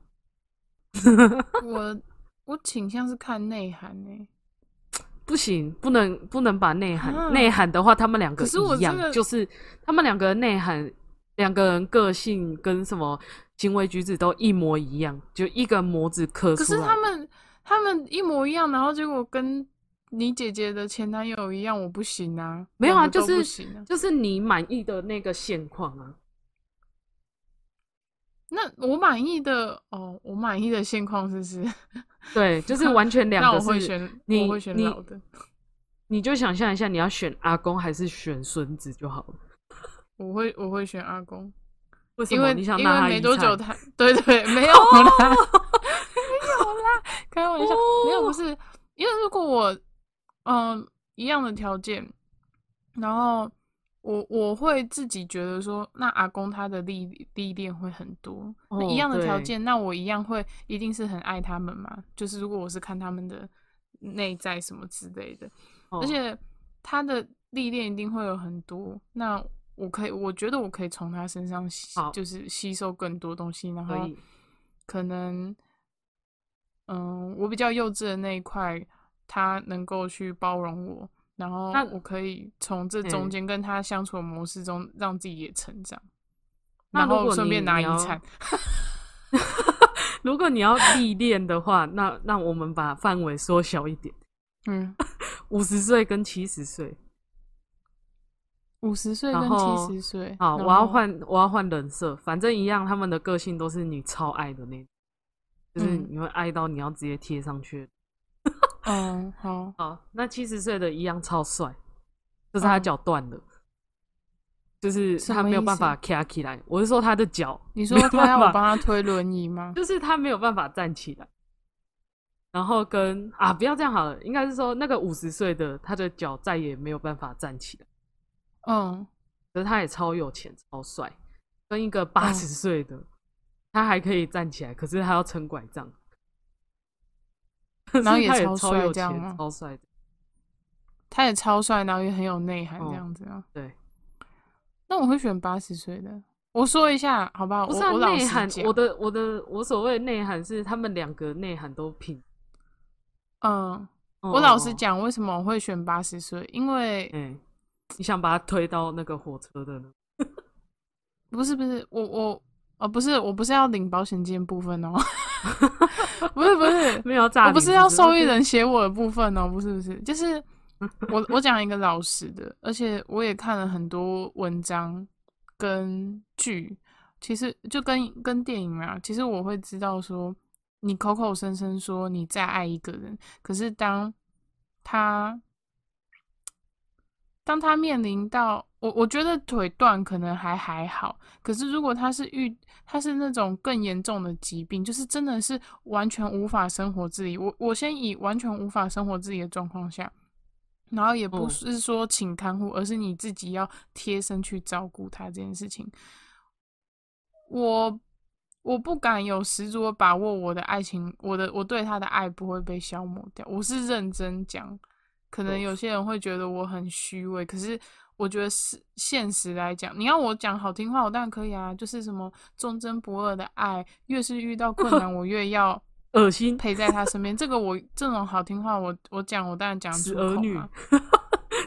我我倾向是看内涵诶、欸。不行，不能不能把内涵内、啊、涵的话，他们两个一样，是這個、就是他们两个内涵，两个人个性跟什么行为举止都一模一样，就一个模子刻出来。可是他们他们一模一样，然后结果跟你姐姐的前男友一样，我不行啊！没有啊，就是就是你满意的那个现况啊。那我满意的哦，我满意的现况是不是？对，就是完全两个是。那我会选，你我会选老的。你, 你就想象一下，你要选阿公还是选孙子就好了。我会，我会选阿公。为什么你想拉他遗产？因为没多久他，对 对, 對，没有啦，哦、没有啦，开玩笑，哦、没有不是，因为如果我嗯、呃、一样的条件，然后我我会自己觉得说，那阿公他的历历练会很多，哦、一样的条件，那我一样会一定是很爱他们嘛，就是如果我是看他们的内在什么之类的，哦、而且他的历练一定会有很多，那。我可以，我觉得我可以从他身上就是吸收更多东西，然后可能，嗯，我比较幼稚的那一块，他能够去包容我，然后我可以从这中间跟他相处的模式中让自己也成长，嗯、然后顺便拿遗产。如果你要历练的话，那那我们把范围缩小一点，嗯，五十岁跟七十岁。五十岁跟七十岁，好，我要换，我要换人设，反正一样，他们的个性都是你超爱的那种，嗯、就是你会爱到你要直接贴上去。嗯，好，好，那七十岁的一样超帅，就是他脚断了，嗯、就是他没有办法站起来。我是说他的脚，你说他要我帮他推轮椅吗？就是他没有办法站起来。然后跟啊，不要这样好了，应该是说那个五十岁的他的脚再也没有办法站起来。嗯，可是他也超有钱、超帅，跟一个八十岁的，嗯、他还可以站起来，可是他要撑拐杖，然后也超帅，这样吗？超帅的，他也超帅，然后也很有内涵，这样子啊、哦。对，那我会选八十岁的。我说一下，好不好？不是、啊、我内涵，我的我的我所谓内涵是他们两个内涵都平。嗯，我老实讲，为什么我会选八十岁？因为嗯。你想把他推到那个火车的呢？不是不是，我我哦不是，我不是要领保险金的部分哦，不是不是，没有诈领，我不是要受益人写我的部分哦，不是不是，就是我我讲一个老实的，而且我也看了很多文章跟剧，其实就跟跟电影啊，其实我会知道说，你口口声声说你再爱一个人，可是当他。当他面临到我，我觉得腿断可能还还好，可是如果他是遇他是那种更严重的疾病，就是真的是完全无法生活自理。我我先以完全无法生活自理的状况下，然后也不是说请看护，而是你自己要贴身去照顾他这件事情。我我不敢有十足的把握，我的爱情，我的我对他的爱不会被消磨掉。我是认真讲。可能有些人会觉得我很虚伪，可是我觉得是现实来讲，你要我讲好听话，我当然可以啊。就是什么忠贞不二的爱，越是遇到困难，我越要恶心陪在他身边。这个我这种好听话我，我我讲，我当然讲出口嘛。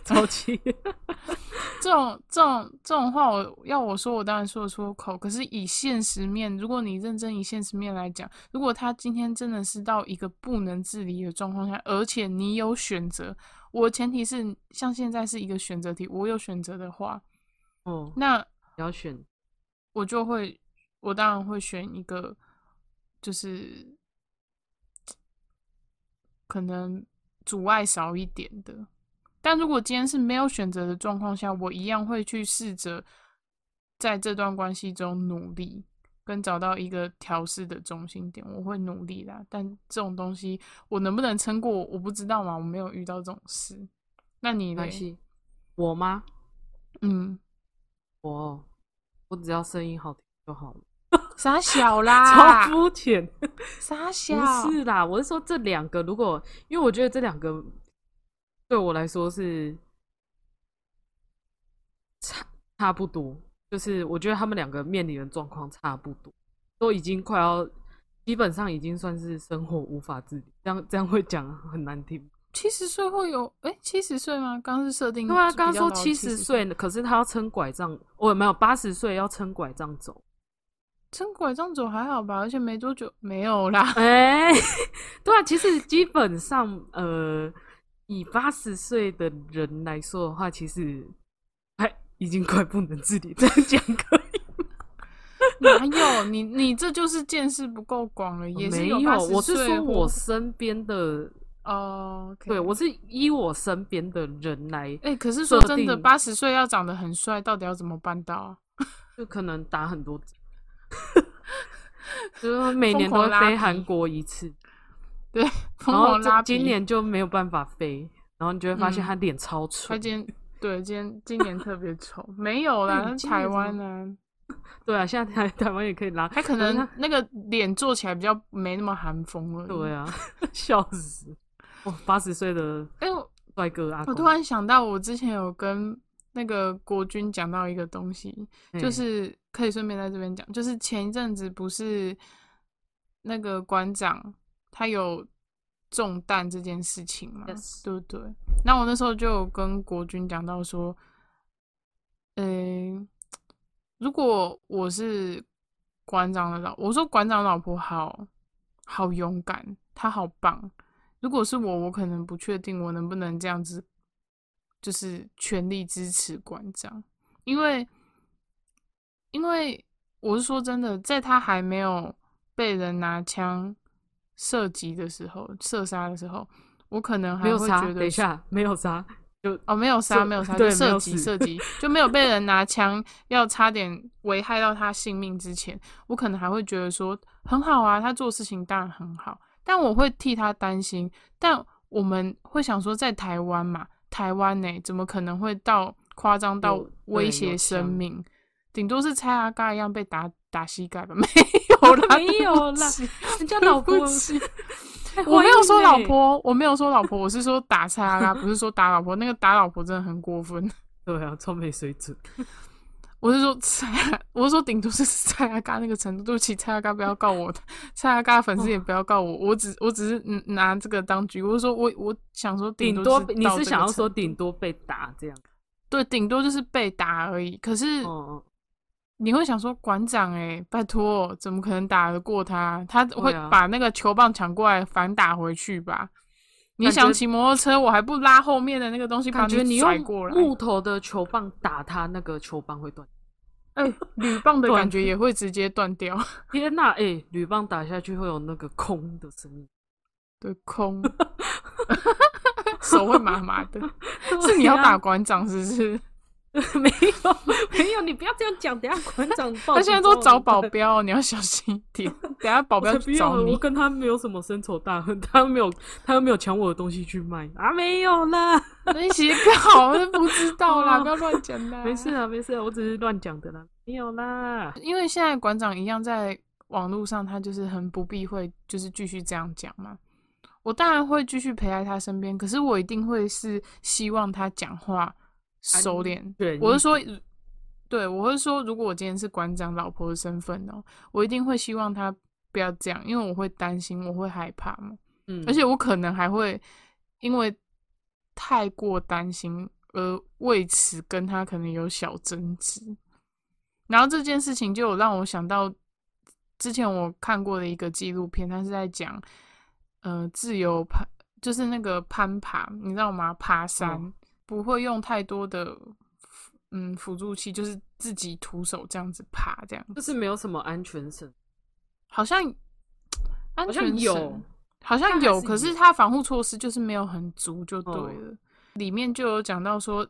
超气！这种这种这种话我，我要我说，我当然说得出口。可是以现实面，如果你认真以现实面来讲，如果他今天真的是到一个不能自理的状况下，而且你有选择，我的前提是像现在是一个选择题，我有选择的话，哦，那你要选，我就会，我当然会选一个，就是可能阻碍少一点的。但如果今天是没有选择的状况下，我一样会去试着在这段关系中努力，跟找到一个调适的中心点，我会努力啦。但这种东西我能不能撑过，我不知道嘛，我没有遇到这种事。那你呢？我吗？嗯，我我只要声音好听就好了。傻小啦，超肤浅，傻小。不是啦，我是说这两个，如果因为我觉得这两个。对我来说是差差不多，就是我觉得他们两个面临的状况差不多，都已经快要，基本上已经算是生活无法自理。这样这样会讲很难听。七十岁会有哎，七十岁吗？刚是设定对啊，刚说七十岁，可是他要撑拐杖，我、哦、没有八十岁要撑拐杖走，撑拐杖走还好吧，而且没多久没有啦。哎，对啊，其实基本上呃。以八十岁的人来说的话，其实还已经快不能自理，这样讲可以吗？哪有你，你这就是见识不够广了，也是有八十岁。没有，我是说我身边的哦， oh, okay. 对，我是依我身边的人来设定。哎、欸，可是说真的，八十岁要长得很帅，到底要怎么办到啊？就可能打很多针就是每年都飞韩国一次，对，然后今年就没有办法飞，然后你就会发现他脸超丑、嗯。他今天对今天今年特别丑，没有啦，那台湾啊，对啊，现在台台湾也可以拉。他可能那个脸做起来比较没那么韩风了。对啊，笑死！哇，八十岁的帅哥阿公、欸我。我突然想到，我之前有跟那个国军讲到一个东西，就是可以顺便在这边讲，就是前一阵子不是那个馆长他有中弹这件事情嘛， yes. 对不对？那我那时候就有跟国军讲到说，呃、欸，如果我是馆长的老，我说馆长老婆好好勇敢，她好棒。如果是我，我可能不确定我能不能这样子。就是全力支持馆长，因为因为我是说真的，在他还没有被人拿枪射击的时候，射杀的时候，我可能还会觉得，等一下没有杀，就哦没有杀没有杀，就射击射击就没有被人拿枪要差点危害到他性命之前，我可能还会觉得说很好啊，他做事情当然很好，但我会替他担心。但我们会想说，在台湾嘛。台湾呢、欸，怎么可能会到夸张到威胁生命？顶多是蔡阿嘎一样被打打膝盖吧，没有啦，没有啦，人家老婆，我没有说老婆，我没有说老婆，我是说打蔡阿嘎，不是说打老婆。那个打老婆真的很过分，对啊，超没水准。我是说蔡，我是说顶多是蔡阿嘎那个程度。对不起，蔡阿嘎不要告我，蔡阿嘎的粉丝也不要告我，我只我只是拿这个当局。我是说我我想说顶多你是想要说顶多被打这样？对，顶多就是被打而已。可是、哦、你会想说馆长哎、欸，拜托，怎么可能打得过他？他会把那个球棒抢过来反打回去吧？你想骑摩托车，我还不拉后面的那个东西把你甩过来。感觉你用木头的球棒打他，那个球棒会断。哎、欸，铝棒的感觉也会直接断掉。天哪、啊！哎、欸，铝棒打下去会有那个空的声音。对，空。手会麻麻的。是你要打馆长是不是？没有没有，你不要这样讲。等一下馆长报，他现在都找保镖，你要小心一点。等一下保镖去找你。我跟他没有什么深仇大恨，他又没有他又没有抢我的东西去卖啊，没有啦。那些搞我不知道啦，不要乱讲啦。没事啊，没事啊，我只是乱讲的啦，没有啦。因为现在馆长一样在网络上，他就是很不避讳，就是继续这样讲嘛。我当然会继续陪在他身边，可是我一定会是希望他讲话。收敛，我是说，对，我会说，如果我今天是馆长老婆的身份哦、喔，我一定会希望他不要这样，因为我会担心，我会害怕嘛，嗯，而且我可能还会因为太过担心而为此跟他可能有小争执，然后这件事情就有让我想到之前我看过的一个纪录片，他是在讲，呃，自由攀，就是那个攀爬，你知道吗？爬山。嗯，不会用太多的嗯辅助器，就是自己徒手这样子爬，这样子就是没有什么安全绳，好像安全绳有，好像有，可是他防护措施就是没有很足就对了。哦、里面就有讲到说，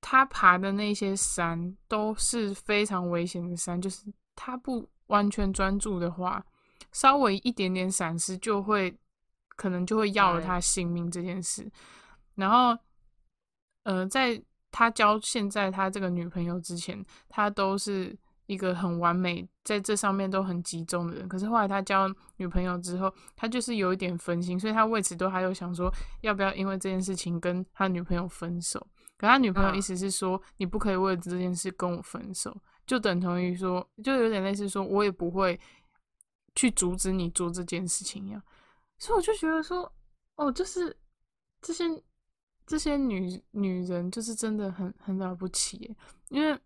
他爬的那些山都是非常危险的山，就是他不完全专注的话，稍微一点点闪失就会可能就会要了他性命这件事，然后。呃，在他交现在他这个女朋友之前，他都是一个很完美，在这上面都很集中的人。可是后来他交女朋友之后，他就是有一点分心，所以他为此都还有想说，要不要因为这件事情跟他女朋友分手？可他女朋友意思是说，啊、你不可以为了这件事跟我分手，就等同于说，就有点类似说，我也不会去阻止你做这件事情一样。所以我就觉得说，哦，就是这些。这些女女人就是真的很很了不起耶，因为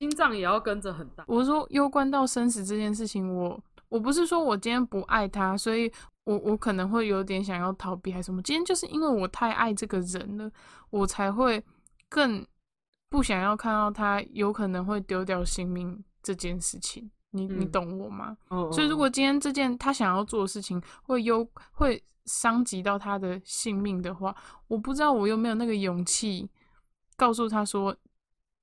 心脏也要跟着很大。我说攸关到生死这件事情，我我不是说我今天不爱他，所以我我可能会有点想要逃避还是什么。今天就是因为我太爱这个人了，我才会更不想要看到他有可能会丢掉性命这件事情。你、嗯、你懂我吗？哦哦，所以如果今天这件他想要做的事情会攸会。伤及到他的性命的话，我不知道我有没有那个勇气告诉他说，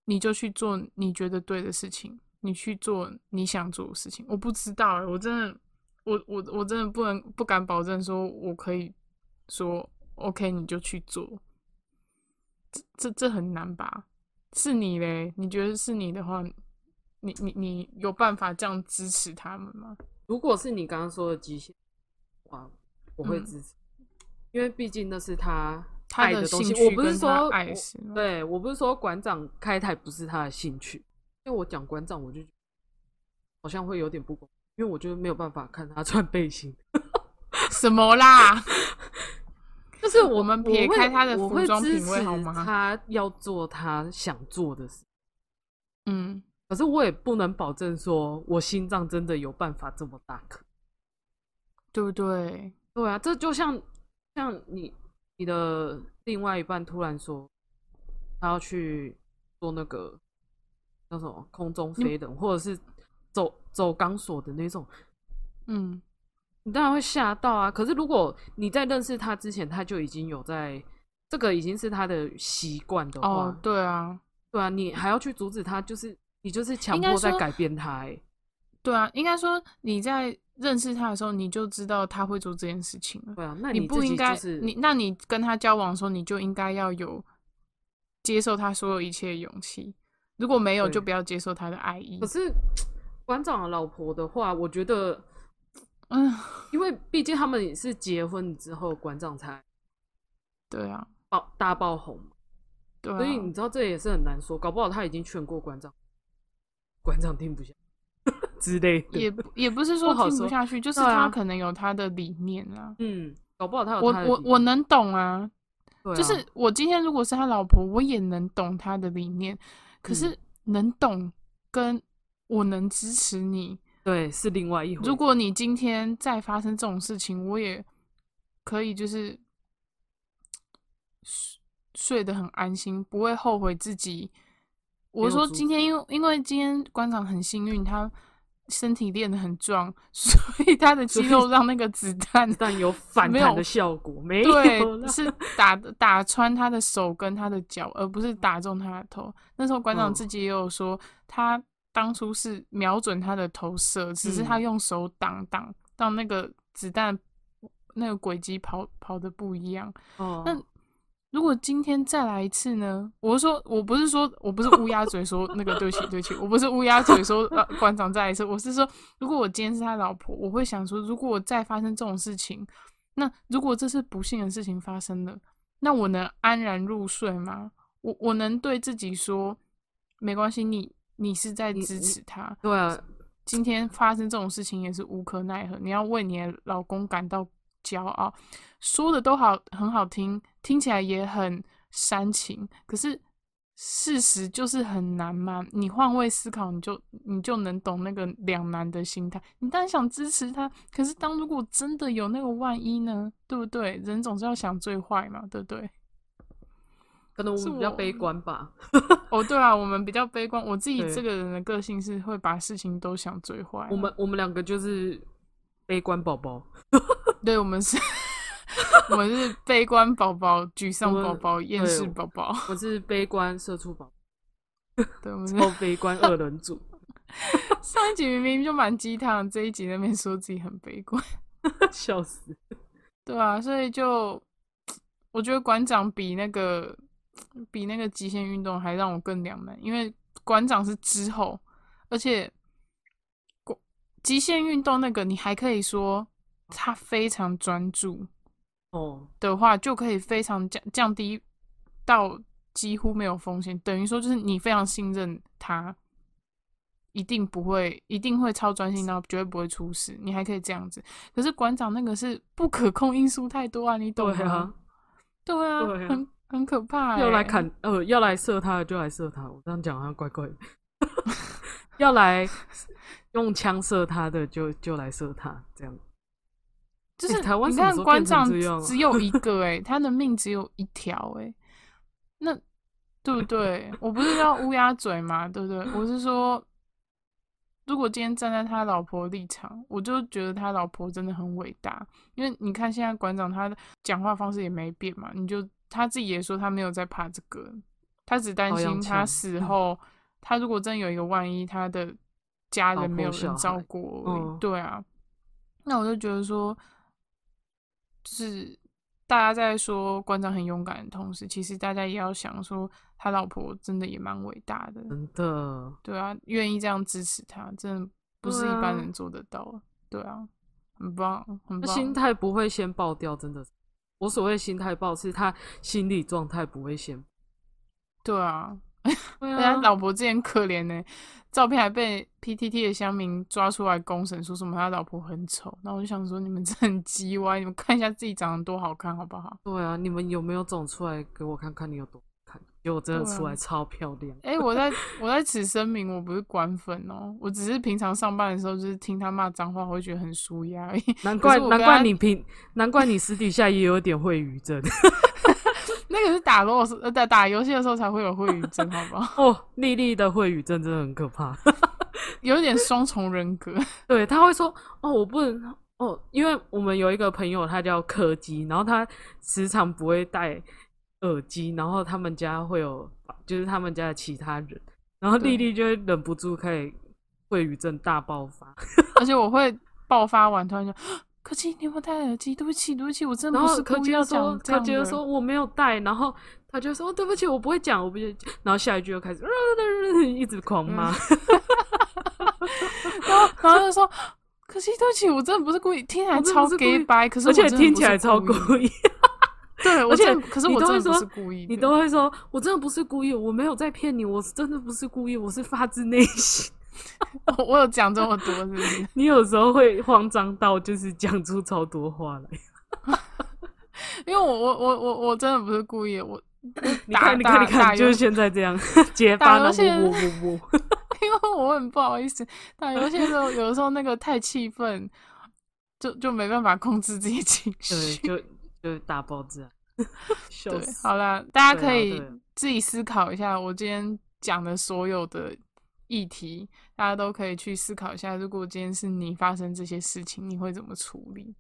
你就去做你觉得对的事情，你去做你想做的事情。我不知道、欸、我真的我我我真的不能不敢保证说我可以说 OK 你就去做，这这这很难吧？是你嘞？你觉得是你的话，你你你有办法这样支持他们吗？如果是你刚刚说的极限，哇，我会支持，嗯、因为毕竟那是他爱的东西。我不是说爱是我，对我不是说馆长开台不是他的兴趣，因为我讲馆长我就觉得好像会有点不公。因为我就没有办法看他穿背心什么啦就是我们撇开他的服装品味好吗？他要做他想做的事，嗯，可是我也不能保证说我心脏真的有办法这么大颗，对不对？对啊，这就像像你你的另外一半突然说他要去做那个叫什么空中飞人、嗯、或者是走走钢索的那种，嗯，你当然会吓到啊。可是如果你在认识他之前，他就已经有在这个已经是他的习惯的话，哦，对啊，对啊，你还要去阻止他，就是你就是强迫在改变他、欸。对啊，应该说你在认识他的时候，你就知道他会做这件事情了。对啊，那 你,、就是、你不应该，你那你跟他交往的时候，你就应该要有接受他所有一切的勇气。如果没有，就不要接受他的爱意。可是。馆长的老婆的话，我觉得，嗯，因为毕竟他们也是结婚之后，馆长才对啊爆大爆红，对、啊，所以你知道这也是很难说，搞不好他已经劝过馆长，馆长听不下之类的，也也不是说听不下去，就是他可能有他的理念啊，嗯，搞不好他有他的理念，我我我能懂啊，对啊，就是我今天如果是他老婆，我也能懂他的理念，可是能懂跟。我能支持你，对，是另外一回事。如果你今天再发生这种事情，我也可以就是睡得很安心，不会后悔自己。我说今天因为因为今天馆长很幸运，他身体练得很壮，所以他的肌肉让那个子弹但有反弹的效果，没有对，是打打穿他的手跟他的脚，而不是打中他的头。那时候馆长自己也有说、嗯、他。当初是瞄准他的头射，只是他用手挡挡，让那个子弹那个轨迹跑跑的不一样。哦，那如果今天再来一次呢？我说我不是说我不是乌鸦嘴说那个对不起对不起，我不是乌鸦嘴说呃馆长再来一次，我是说如果我今天是他老婆，我会想说，如果我再发生这种事情，那如果这是不幸的事情发生了，那我能安然入睡吗？我我能对自己说没关系，你。你是在支持他，对啊。今天发生这种事情也是无可奈何，你要为你的老公感到骄傲。说的都好很好听，听起来也很煽情，可是事实就是很难嘛。你换位思考，你就你就能懂那个两难的心态。你当然想支持他，可是当如果真的有那个万一呢，对不对？人总是要想最坏嘛，对不对？可能我们比较悲观吧。哦，对啊，我们比较悲观。我自己这个人的个性是会把事情都想最坏、啊。我们我们两个就是悲观宝宝。对，我们是，我们是悲观宝宝、沮丧宝宝、厌世宝宝。我是悲观社畜宝宝。对，我们是超悲观二人组。上一集明明就蛮鸡汤，这一集那边说自己很悲观，, 笑死。对啊，所以就我觉得馆长比那个。比那个极限运动还让我更两难，因为馆长是之后，而且极限运动那个你还可以说他非常专注哦的话，就可以非常降降低到几乎没有风险，等于说就是你非常信任他，一定不会一定会超专心，然后绝对不会出事，你还可以这样子。可是馆长那个是不可控因素太多啊，你懂吗？对啊，对啊，对啊，很。很可怕、欸，要来砍呃，要来射他的就来射他。我这样讲好像怪怪的。要来用枪射他的就就来射他，这样。就是、欸、台湾什么时候变成这样？你看馆长只有一个哎、欸，他的命只有一条哎、欸，那对不对？我不是叫乌鸦嘴嘛，对不对？我是说，如果今天站在他老婆立场，我就觉得他老婆真的很伟大，因为你看现在馆长他讲话方式也没变嘛，你就。他自己也说他没有在怕这个，他只担心他死后，他如果真有一个万一，他的家人没有人照顾而已、嗯、对啊，那我就觉得说就是大家在说馆长很勇敢的同时，其实大家也要想说他老婆真的也蛮伟大的，真的，对啊，愿意这样支持他真的不是一般人做得到、啊、对啊，很棒很棒，心态不会先爆掉，真的，我所谓心态爆是他心理状态不会先，对啊人家、啊、老婆之前可怜呢、欸，照片还被 P T T 的乡民抓出来公审，说什么他老婆很丑。那我就想说，你们真很鸡歪，你们看一下自己长得多好看，好不好？对啊，你们有没有种出来给我看看你有多好看？结果真的出来超漂亮。哎、啊欸，我在我在此声明，我不是管粉哦、喔，我只是平常上班的时候就是听他骂脏话，我会觉得很舒压而已。难怪难怪你平难怪你私底下也有点会语症。那个是打罗斯打打游戏的时候才会有秽语症，好不好？哦，莉莉的秽语症真的很可怕，有点双重人格。对，他会说哦，我不能哦，因为我们有一个朋友，他叫柯基，然后他时常不会戴耳机，然后他们家会有，就是他们家的其他人，然后莉莉就会忍不住开始秽语症大爆发，而且我会爆发完突然就。柯基，你有没有戴耳机？对不起，对不起，我真的不是故意要讲这样的。柯基就说我没有戴，然后他就说、哦、对不起，我不会讲，我不会。然后下一句又开始、呃、一直狂骂、嗯然后，然后就说柯基，对不起，我真的不是故意，听起来超 gay bye， 可是我真的不是故意，而且听起来超故意。对，而且可是我真的不是故意，你都会说我真的不是故意，我没有在骗你，我真的不是故意，我是发自内心。我有讲这么多是不是？你有时候会慌张到就是讲出超多话来，因为我我我我我真的不是故意的，我你看你看你看，就是现在这样结巴了，我我我，因为我很不好意思打游戏的时候，有的时候那个太气愤，就就没办法控制自己情绪，对，就就大爆炸。对，好啦，大家可以自己思考一下，我今天讲的所有的。议题大家都可以去思考一下，如果今天是你发生这些事情你会怎么处理、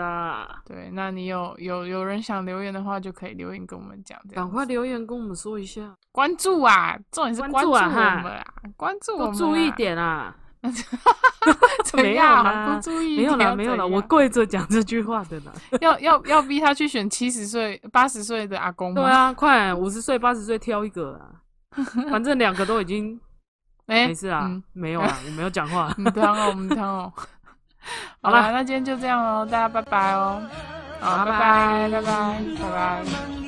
啊、对，那你有有有人想留言的话就可以留言跟我们讲，赶快留言跟我们说一下，关注啊，重点是关注我们啊，关注我们啊，注意点啊怎样啊，不注意没有啦没有啦，我跪着讲这句话的啦要要要逼他去选七十岁八十岁的阿公吗？对啊，快五十岁八十岁挑一个啦反正两个都已经欸、没事啊、嗯、没有啊我没有讲话不汤哦不汤哦好啦那今天就这样哦，大家拜拜哦，好，拜拜拜拜拜拜。